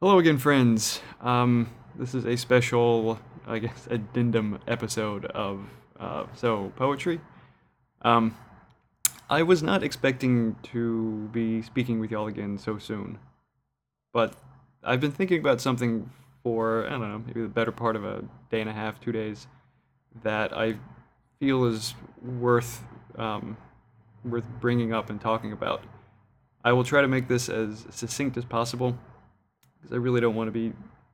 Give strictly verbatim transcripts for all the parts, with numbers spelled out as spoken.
Hello again, friends. Um, this is a special, I guess, addendum episode of uh, So Poetry. Um, I was not expecting to be speaking with y'all again so soon, but I've been thinking about something for, I don't know, maybe the better part of a day and a half, two days, that I feel is worth, um, worth bringing up and talking about. I will try to make this as succinct as possible, because I really don't want to be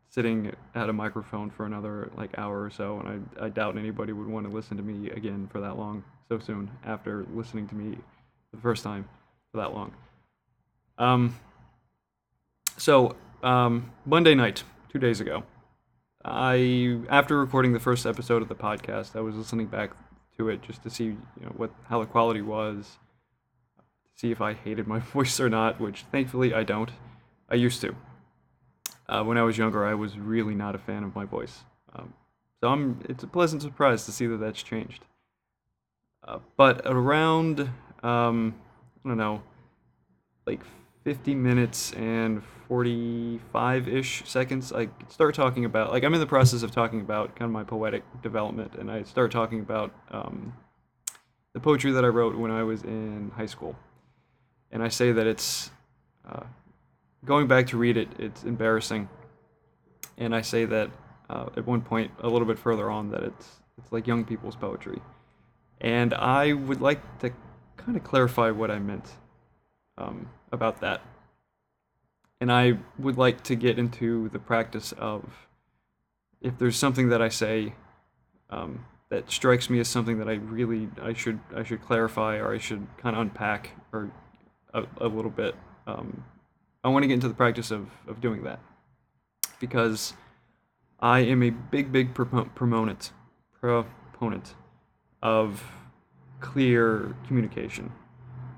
sitting at a microphone for another like hour or so, and I, I doubt anybody would want to listen to me again for that long, so soon, after listening to me for the first time for that long. Um. So, um, Monday night, two days ago, I, after recording the first episode of the podcast, I was listening back to it just to see, you know, what how the quality was, see if I hated my voice or not, which thankfully I don't. I used to. Uh, when I was younger, I was really not a fan of my voice. Um, so I'm, it's a pleasant surprise to see that that's changed. Uh, but around, um, I don't know, like fifty minutes and forty-five-ish seconds, I start talking about, like I'm in the process of talking about kind of my poetic development, and I start talking about um, the poetry that I wrote when I was in high school. And I say that it's... Uh, Going back to read it, it's embarrassing. And I say that uh, at one point, a little bit further on, that it's it's like young people's poetry. And I would like to kind of clarify what I meant um, about that. And I would like to get into the practice of, if there's something that I say um, that strikes me as something that I really, I should I should clarify, or I should kind of unpack or a, a little bit, um, I want to get into the practice of, of doing that, because I am a big, big propon- proponent, proponent of clear communication.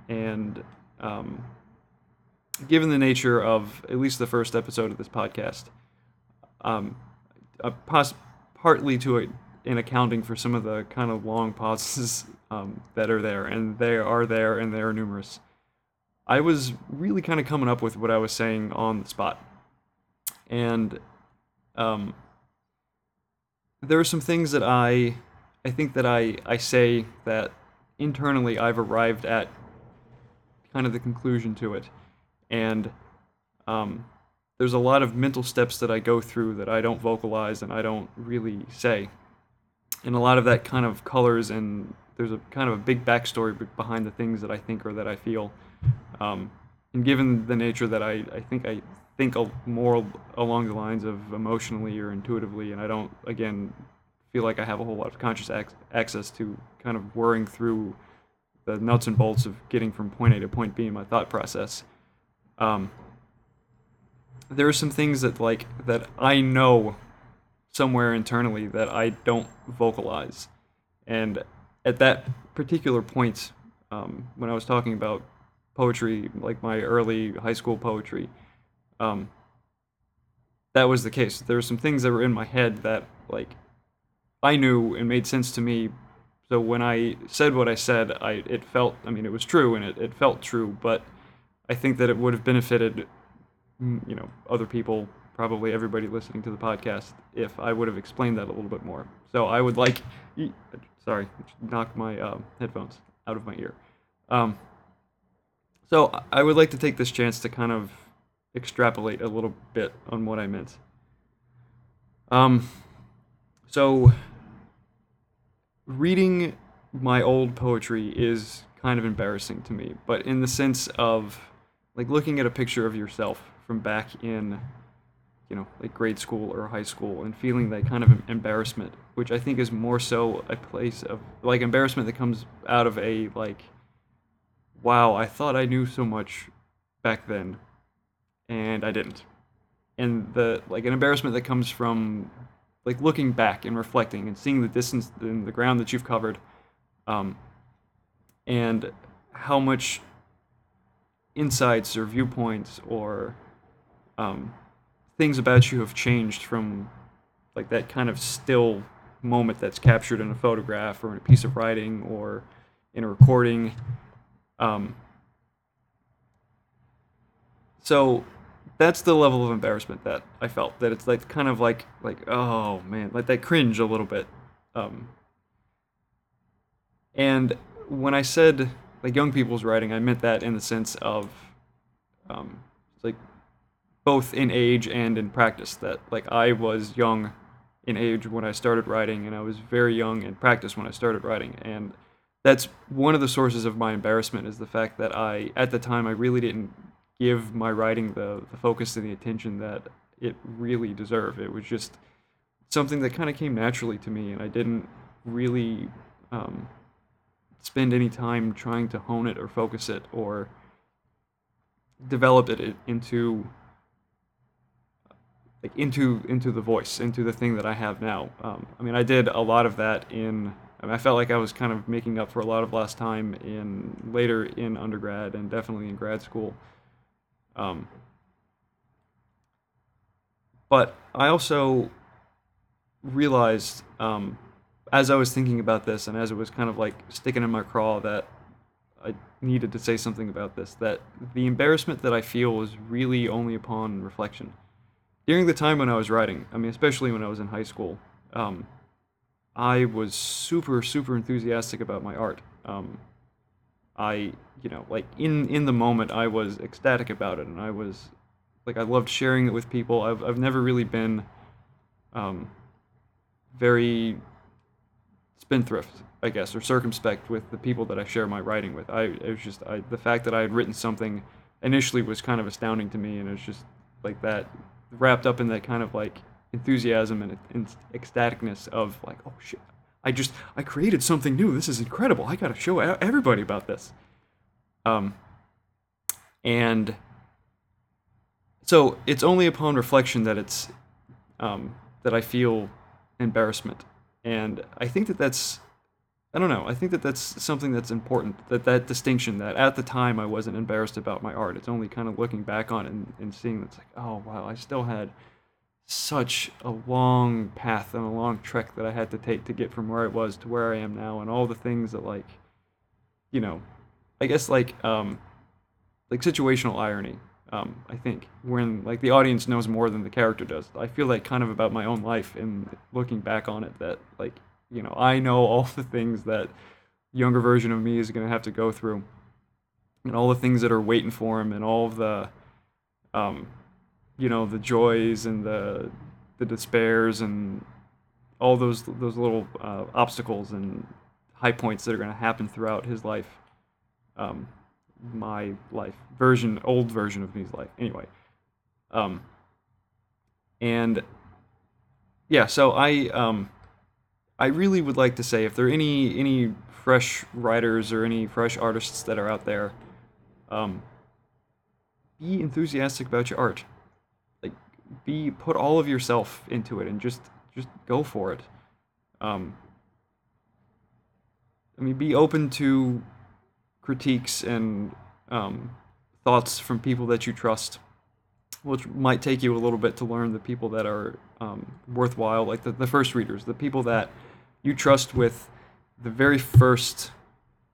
And um, given the nature of at least the first episode of this podcast, um, uh, pos- partly to a, in accounting for some of the kind of long pauses um, that are there, and they are there, and they are numerous, I was really kind of coming up with what I was saying on the spot. And um, there are some things that I I think that I, I say that internally I've arrived at kind of the conclusion to it. And um, there's a lot of mental steps that I go through that I don't vocalize and I don't really say. And a lot of that kind of colors, and there's a kind of a big backstory behind the things that I think or that I feel. Um, and given the nature that I, I think I think a, more along the lines of emotionally or intuitively, and I don't, again, feel like I have a whole lot of conscious ac- access to kind of whirring through the nuts and bolts of getting from point A to point B in my thought process. Um, there are some things that, like, that I know somewhere internally that I don't vocalize. And at that particular point, um, when I was talking about poetry, like my early high school poetry, um, that was the case. There were some things that were in my head that, like, I knew and made sense to me. So when I said what I said, I it felt, I mean, it was true, and it, it felt true, but I think that it would have benefited, you know, other people, probably everybody listening to the podcast, if I would have explained that a little bit more. So I would like, sorry, knocked my uh, headphones out of my ear. Um, So I would like to take this chance to kind of extrapolate a little bit on what I meant. Um, so reading my old poetry is kind of embarrassing to me, but in the sense of like looking at a picture of yourself from back in, you know, like grade school or high school, and feeling that kind of embarrassment, which I think is more so a place of like embarrassment that comes out of a like, wow, I thought I knew so much back then, and I didn't. And the like an embarrassment that comes from like looking back and reflecting and seeing the distance and the ground that you've covered, um, and how much insights or viewpoints or um, things about you have changed from like that kind of still moment that's captured in a photograph or in a piece of writing or in a recording. Um, so that's the level of embarrassment that I felt. That it's like kind of like like oh man, like that cringe a little bit. Um, and when I said like young people's writing, I meant that in the sense of um, like both in age and in practice. That like I was young in age when I started writing, and I was very young in practice when I started writing, and that's one of the sources of my embarrassment, is the fact that I, at the time, I really didn't give my writing the, the focus and the attention that it really deserved. It was just something that kind of came naturally to me, and I didn't really um, spend any time trying to hone it or focus it or develop it into like into into the voice, into the thing that I have now. Um, I mean, I did a lot of that in... I mean, I felt like I was kind of making up for a lot of lost time in later in undergrad and definitely in grad school. Um, but I also realized um, as I was thinking about this and as it was kind of like sticking in my craw that I needed to say something about this, that the embarrassment that I feel was really only upon reflection. During the time when I was writing, I mean, especially when I was in high school, um, I was super, super enthusiastic about my art. Um, I, you know, like in, in the moment, I was ecstatic about it, and I was, like, I loved sharing it with people. I've I've never really been, um, very spendthrift, I guess, or circumspect with the people that I share my writing with. I it was just I the fact that I had written something initially was kind of astounding to me, and it was just like that wrapped up in that kind of like enthusiasm and, and ecstaticness of like, oh shit, I just, I created something new, this is incredible, I gotta show everybody about this. Um, and so it's only upon reflection that it's, um, that I feel embarrassment. And I think that that's, I don't know, I think that that's something that's important, that that distinction, that at the time I wasn't embarrassed about my art. It's only kind of looking back on it and, and seeing that's like, oh wow, I still had such a long path and a long trek that I had to take to get from where I was to where I am now, and all the things that, like, you know, I guess like um, like situational irony. Um, I think when like the audience knows more than the character does. I feel like kind of about my own life and looking back on it that, like, you know, I know all the things that younger version of me is gonna have to go through, and all the things that are waiting for him, and all the um. you know, the joys and the the despairs and all those those little uh, obstacles and high points that are going to happen throughout his life, um, my life version, old version of me's life. Anyway, um, and yeah, so I um, I really would like to say, if there are any any fresh writers or any fresh artists that are out there, um, be enthusiastic about your art. Be put all of yourself into it and just just go for it. Um, I mean, be open to critiques and um, thoughts from people that you trust, which might take you a little bit to learn the people that are um, worthwhile, like the, the first readers, the people that you trust with the very first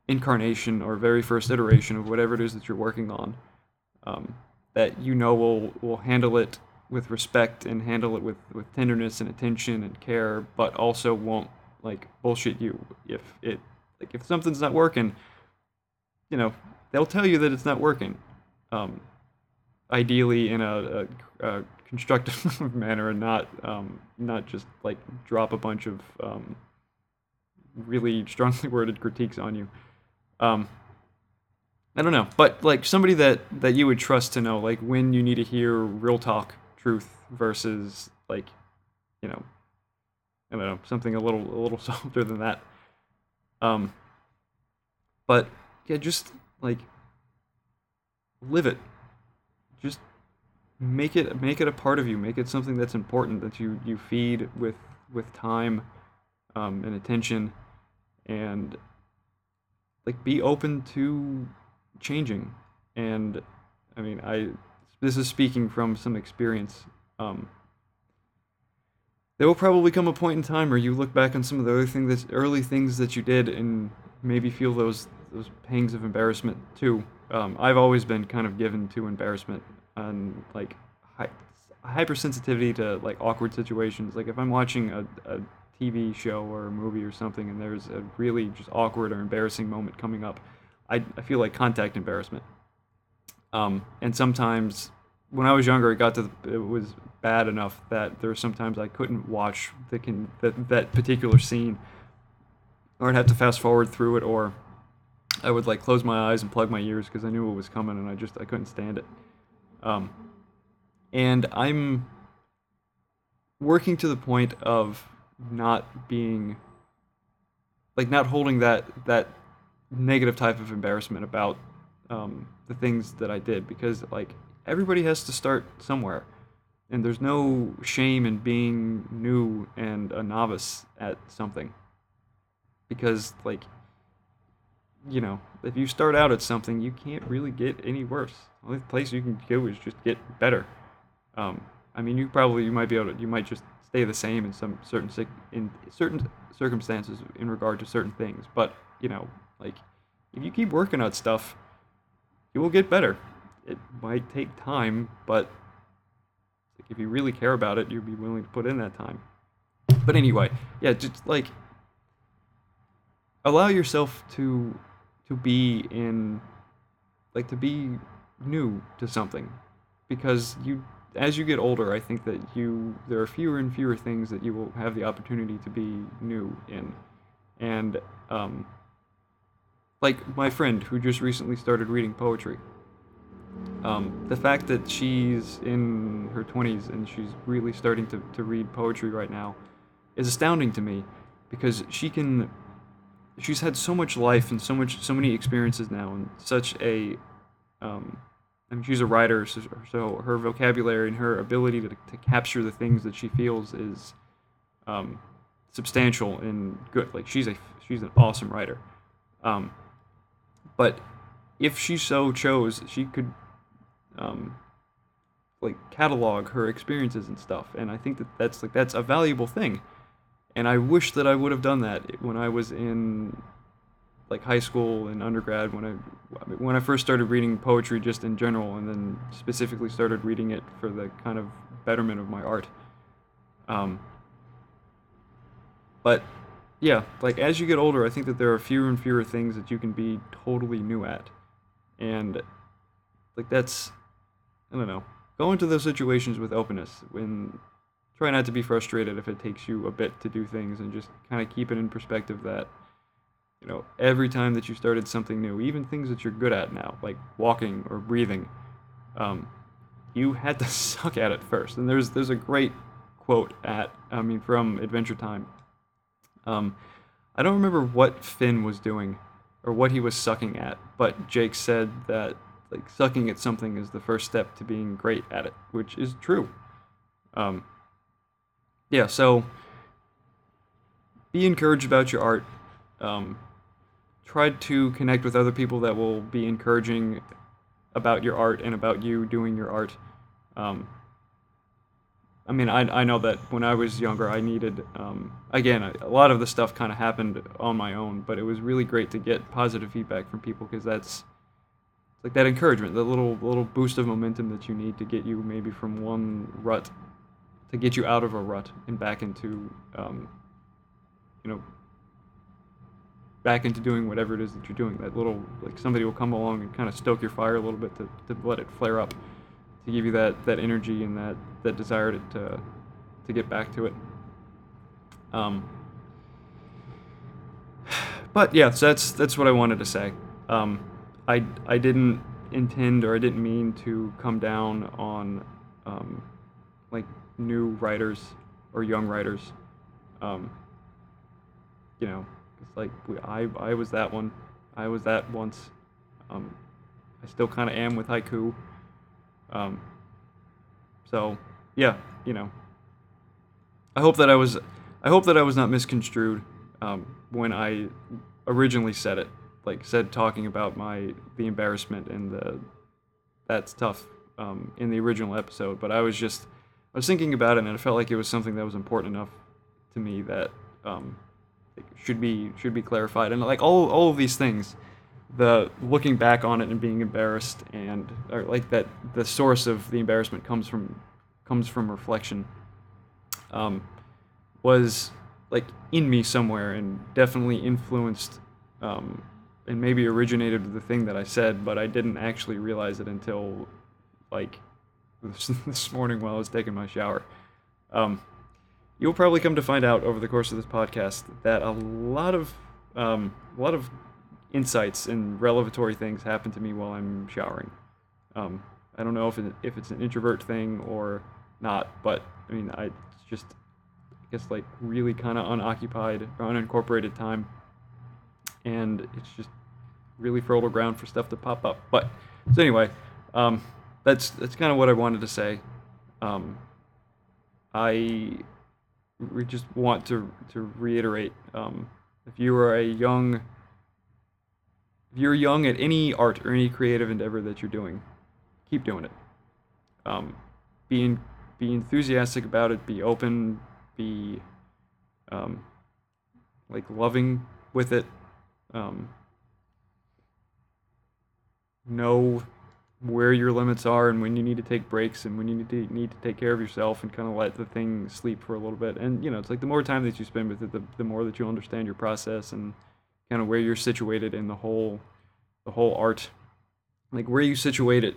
incarnation or very first iteration of whatever it is that you're working on, um, that you know will will handle it with respect and handle it with, with tenderness and attention and care, but also won't like bullshit you if it like if something's not working. You know, they'll tell you that it's not working. Um, ideally in a, a, a constructive manner, and not um, not just like drop a bunch of um, really strongly worded critiques on you. Um, I don't know, but like somebody that that you would trust to know like when you need to hear real talk. Truth versus like, you know, I don't know, something a little a little softer than that. Um, but yeah, just like live it. Just make it make it a part of you. Make it something that's important that you, you feed with with time, um, and attention, and like be open to changing. And I mean, I. This is speaking from some experience. Um, there will probably come a point in time where you look back on some of the early, thing that's, early things that you did and maybe feel those those pangs of embarrassment too. Um, I've always been kind of given to embarrassment, and like hi- hypersensitivity to like awkward situations. Like if I'm watching a, a T V show or a movie or something, and there's a really just awkward or embarrassing moment coming up, I, I feel like contact embarrassment. Um, and sometimes when I was younger, it got to the, it was bad enough that there were sometimes I couldn't watch the can that that particular scene, or I'd have to fast forward through it, or I would like close my eyes and plug my ears because I knew it was coming, and I just I couldn't stand it. Um, and I'm working to the point of not being like not holding that that negative type of embarrassment about um, the things that I did, because like everybody has to start somewhere, and there's no shame in being new and a novice at something, because like, you know, if you start out at something, you can't really get any worse. The only place you can go is just get better. Um, I mean, you probably, you might be able to, you might just stay the same in some certain, in certain circumstances in regard to certain things. But, you know, like, if you keep working on stuff, you will get better. It might take time, but like, if you really care about it, you'll be willing to put in that time. But anyway, yeah, just like, allow yourself to to be in, like, to be new to something, because you, as you get older, I think that you, there are fewer and fewer things that you will have the opportunity to be new in. And um, like my friend who just recently started reading poetry, um, the fact that she's in her twenties and she's really starting to, to read poetry right now is astounding to me, because she can, she's had so much life and so much, so many experiences now, and such a, um, I mean, she's a writer, so, so her vocabulary and her ability to, to capture the things that she feels is, um, substantial and good. Like she's a, she's an awesome writer. Um, but if she so chose, she could, um, like catalog her experiences and stuff. And I think that that's like, that's a valuable thing. And I wish that I would have done that when I was in, like, high school and undergrad, when I when I first started reading poetry just in general, and then specifically started reading it for the kind of betterment of my art. Um, but, yeah, like, as you get older, I think that there are fewer and fewer things that you can be totally new at. And, like, that's, I don't know, go into those situations with openness, when... Try not to be frustrated if it takes you a bit to do things, and just kind of keep it in perspective that, you know, every time that you started something new, even things that you're good at now, like walking or breathing, um, you had to suck at it first. And there's there's a great quote at, I mean, from Adventure Time. Um, I don't remember what Finn was doing or what he was sucking at, but Jake said that like sucking at something is the first step to being great at it, which is true. Um, Yeah, so be encouraged about your art. Um, try to connect with other people that will be encouraging about your art and about you doing your art. Um, I mean, I I know that when I was younger, I needed, um, again, a lot of the stuff kind of happened on my own, but it was really great to get positive feedback from people, because that's like that encouragement, the little little boost of momentum that you need to get you maybe from one rut, to get you out of a rut and back into, um, you know, back into doing whatever it is that you're doing. That little, like, somebody will come along and kind of stoke your fire a little bit to, to let it flare up, to give you that, that energy and that, that desire to, to to get back to it. Um, but yeah, so that's that's what I wanted to say. Um, I I didn't intend or I didn't mean to come down on, um, like. new writers or young writers, um, you know, it's like we, I I was that one, I was that once, um, I still kind of am with haiku, um, so yeah, you know, I hope that I was, I hope that I was not misconstrued um, when I originally said it, like said talking about my the embarrassment and the that's tough um, in the original episode, but I was just. I was thinking about it, and I felt like it was something that was important enough to me that um, it should be should be clarified. And like all all of these things, the looking back on it and being embarrassed, and or like that the source of the embarrassment comes from comes from reflection, um, was like in me somewhere and definitely influenced um, and maybe originated with the thing that I said, but I didn't actually realize it until like this, this morning while I was taking my shower. Um, you'll probably come to find out over the course of this podcast that a lot of um, a lot of insights and revelatory things happen to me while I'm showering. Um, I don't know if it, if it's an introvert thing or not, but I mean, I just, I guess like really kind of unoccupied or unincorporated time, and it's just really fertile ground for stuff to pop up. But so anyway, um, that's that's kind of what I wanted to say. Um, I we just want to to reiterate, um, if you are a young If you're young at any art or any creative endeavor that you're doing, keep doing it. Um, be in, be enthusiastic about it. Be open. Be um, like loving with it. Um, know where your limits are and when you need to take breaks and when you need to need to take care of yourself and kind of let the thing sleep for a little bit. And you know, it's like the more time that you spend with it, the the more that you'll understand your process and kind of where you're situated in the whole, the whole art, like where you situate it,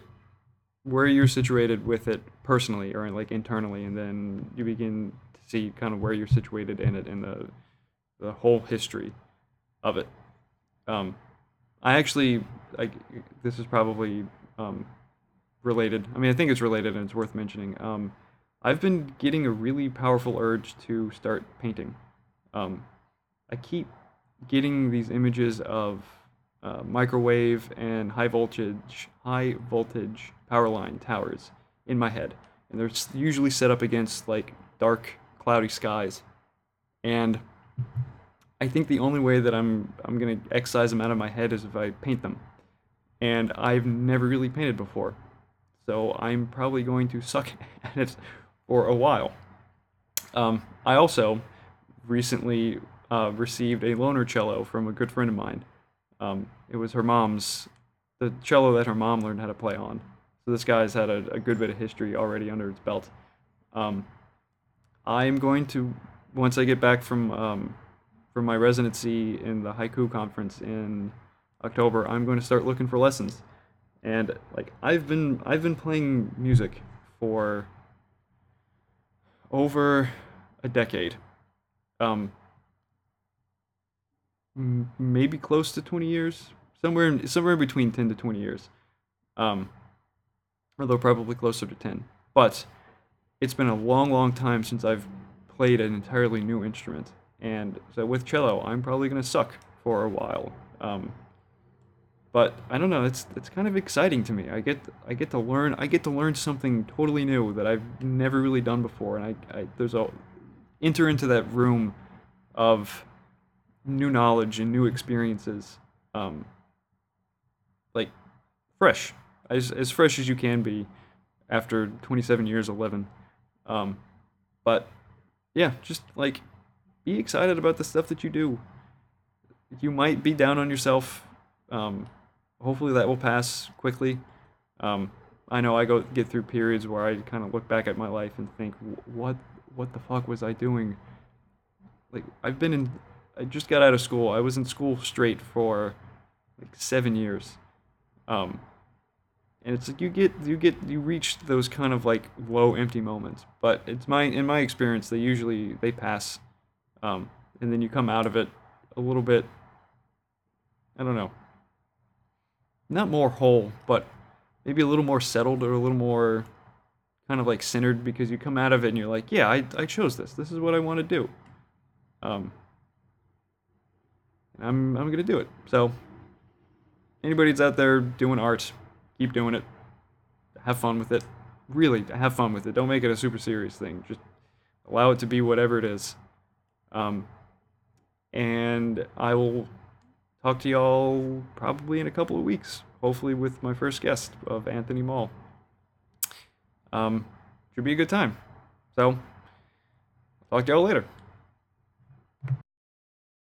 where you're situated with it personally or like internally, and then you begin to see kind of where you're situated in it and the, the whole history of it. Um, I actually, like this is probably um, related. I mean, I think it's related and it's worth mentioning. Um, I've been getting a really powerful urge to start painting. Um, I keep getting these images of uh, microwave and high voltage, high voltage power line towers in my head, and they're usually set up against like dark, cloudy skies. And I think the only way that I'm I'm gonna excise them out of my head is if I paint them. And I've never really painted before, so I'm probably going to suck at it for a while. Um, I also recently. Uh, received a loaner cello from a good friend of mine. Um, it was her mom's, the cello that her mom learned how to play on. So this guy's had a, a good bit of history already under its belt. Um, I'm going to, once I get back from um, from my residency in the haiku conference in October, I'm going to start looking for lessons. And like I've been, I've been playing music for over a decade. Um, maybe close to twenty years, somewhere in, somewhere between ten to twenty years, um, although probably closer to ten. But it's been a long, long time since I've played an entirely new instrument, and so with cello, I'm probably going to suck for a while. Um, but I don't know. It's it's kind of exciting to me. I get I get to learn I get to learn something totally new that I've never really done before, and I, I there's a enter into that room of new knowledge and new experiences, um, like fresh, as as fresh as you can be after twenty-seven years of living. Um, but yeah, just like be excited about the stuff that you do. You might be down on yourself. Um, hopefully that will pass quickly. Um, I know I go get through periods where I kind of look back at my life and think, what what the fuck was I doing? Like I've been in. I just got out of school. I was in school straight for like seven years, um, and it's like you get you get you reach those kind of like low empty moments. But it's my in my experience they usually they pass, um, and then you come out of it a little bit. I don't know. Not more whole, but maybe a little more settled or a little more kind of like centered, because you come out of it and you're like, yeah, I I chose this. This is what I want to do. Um, I'm I'm gonna do it. So anybody that's out there doing art, keep doing it. Have fun with it. Really, have fun with it. Don't make it a super serious thing. Just allow it to be whatever it is. Um, and I will talk to y'all probably in a couple of weeks, hopefully with my first guest of Anthony Mall. Um, should be a good time. So I'll talk to y'all later.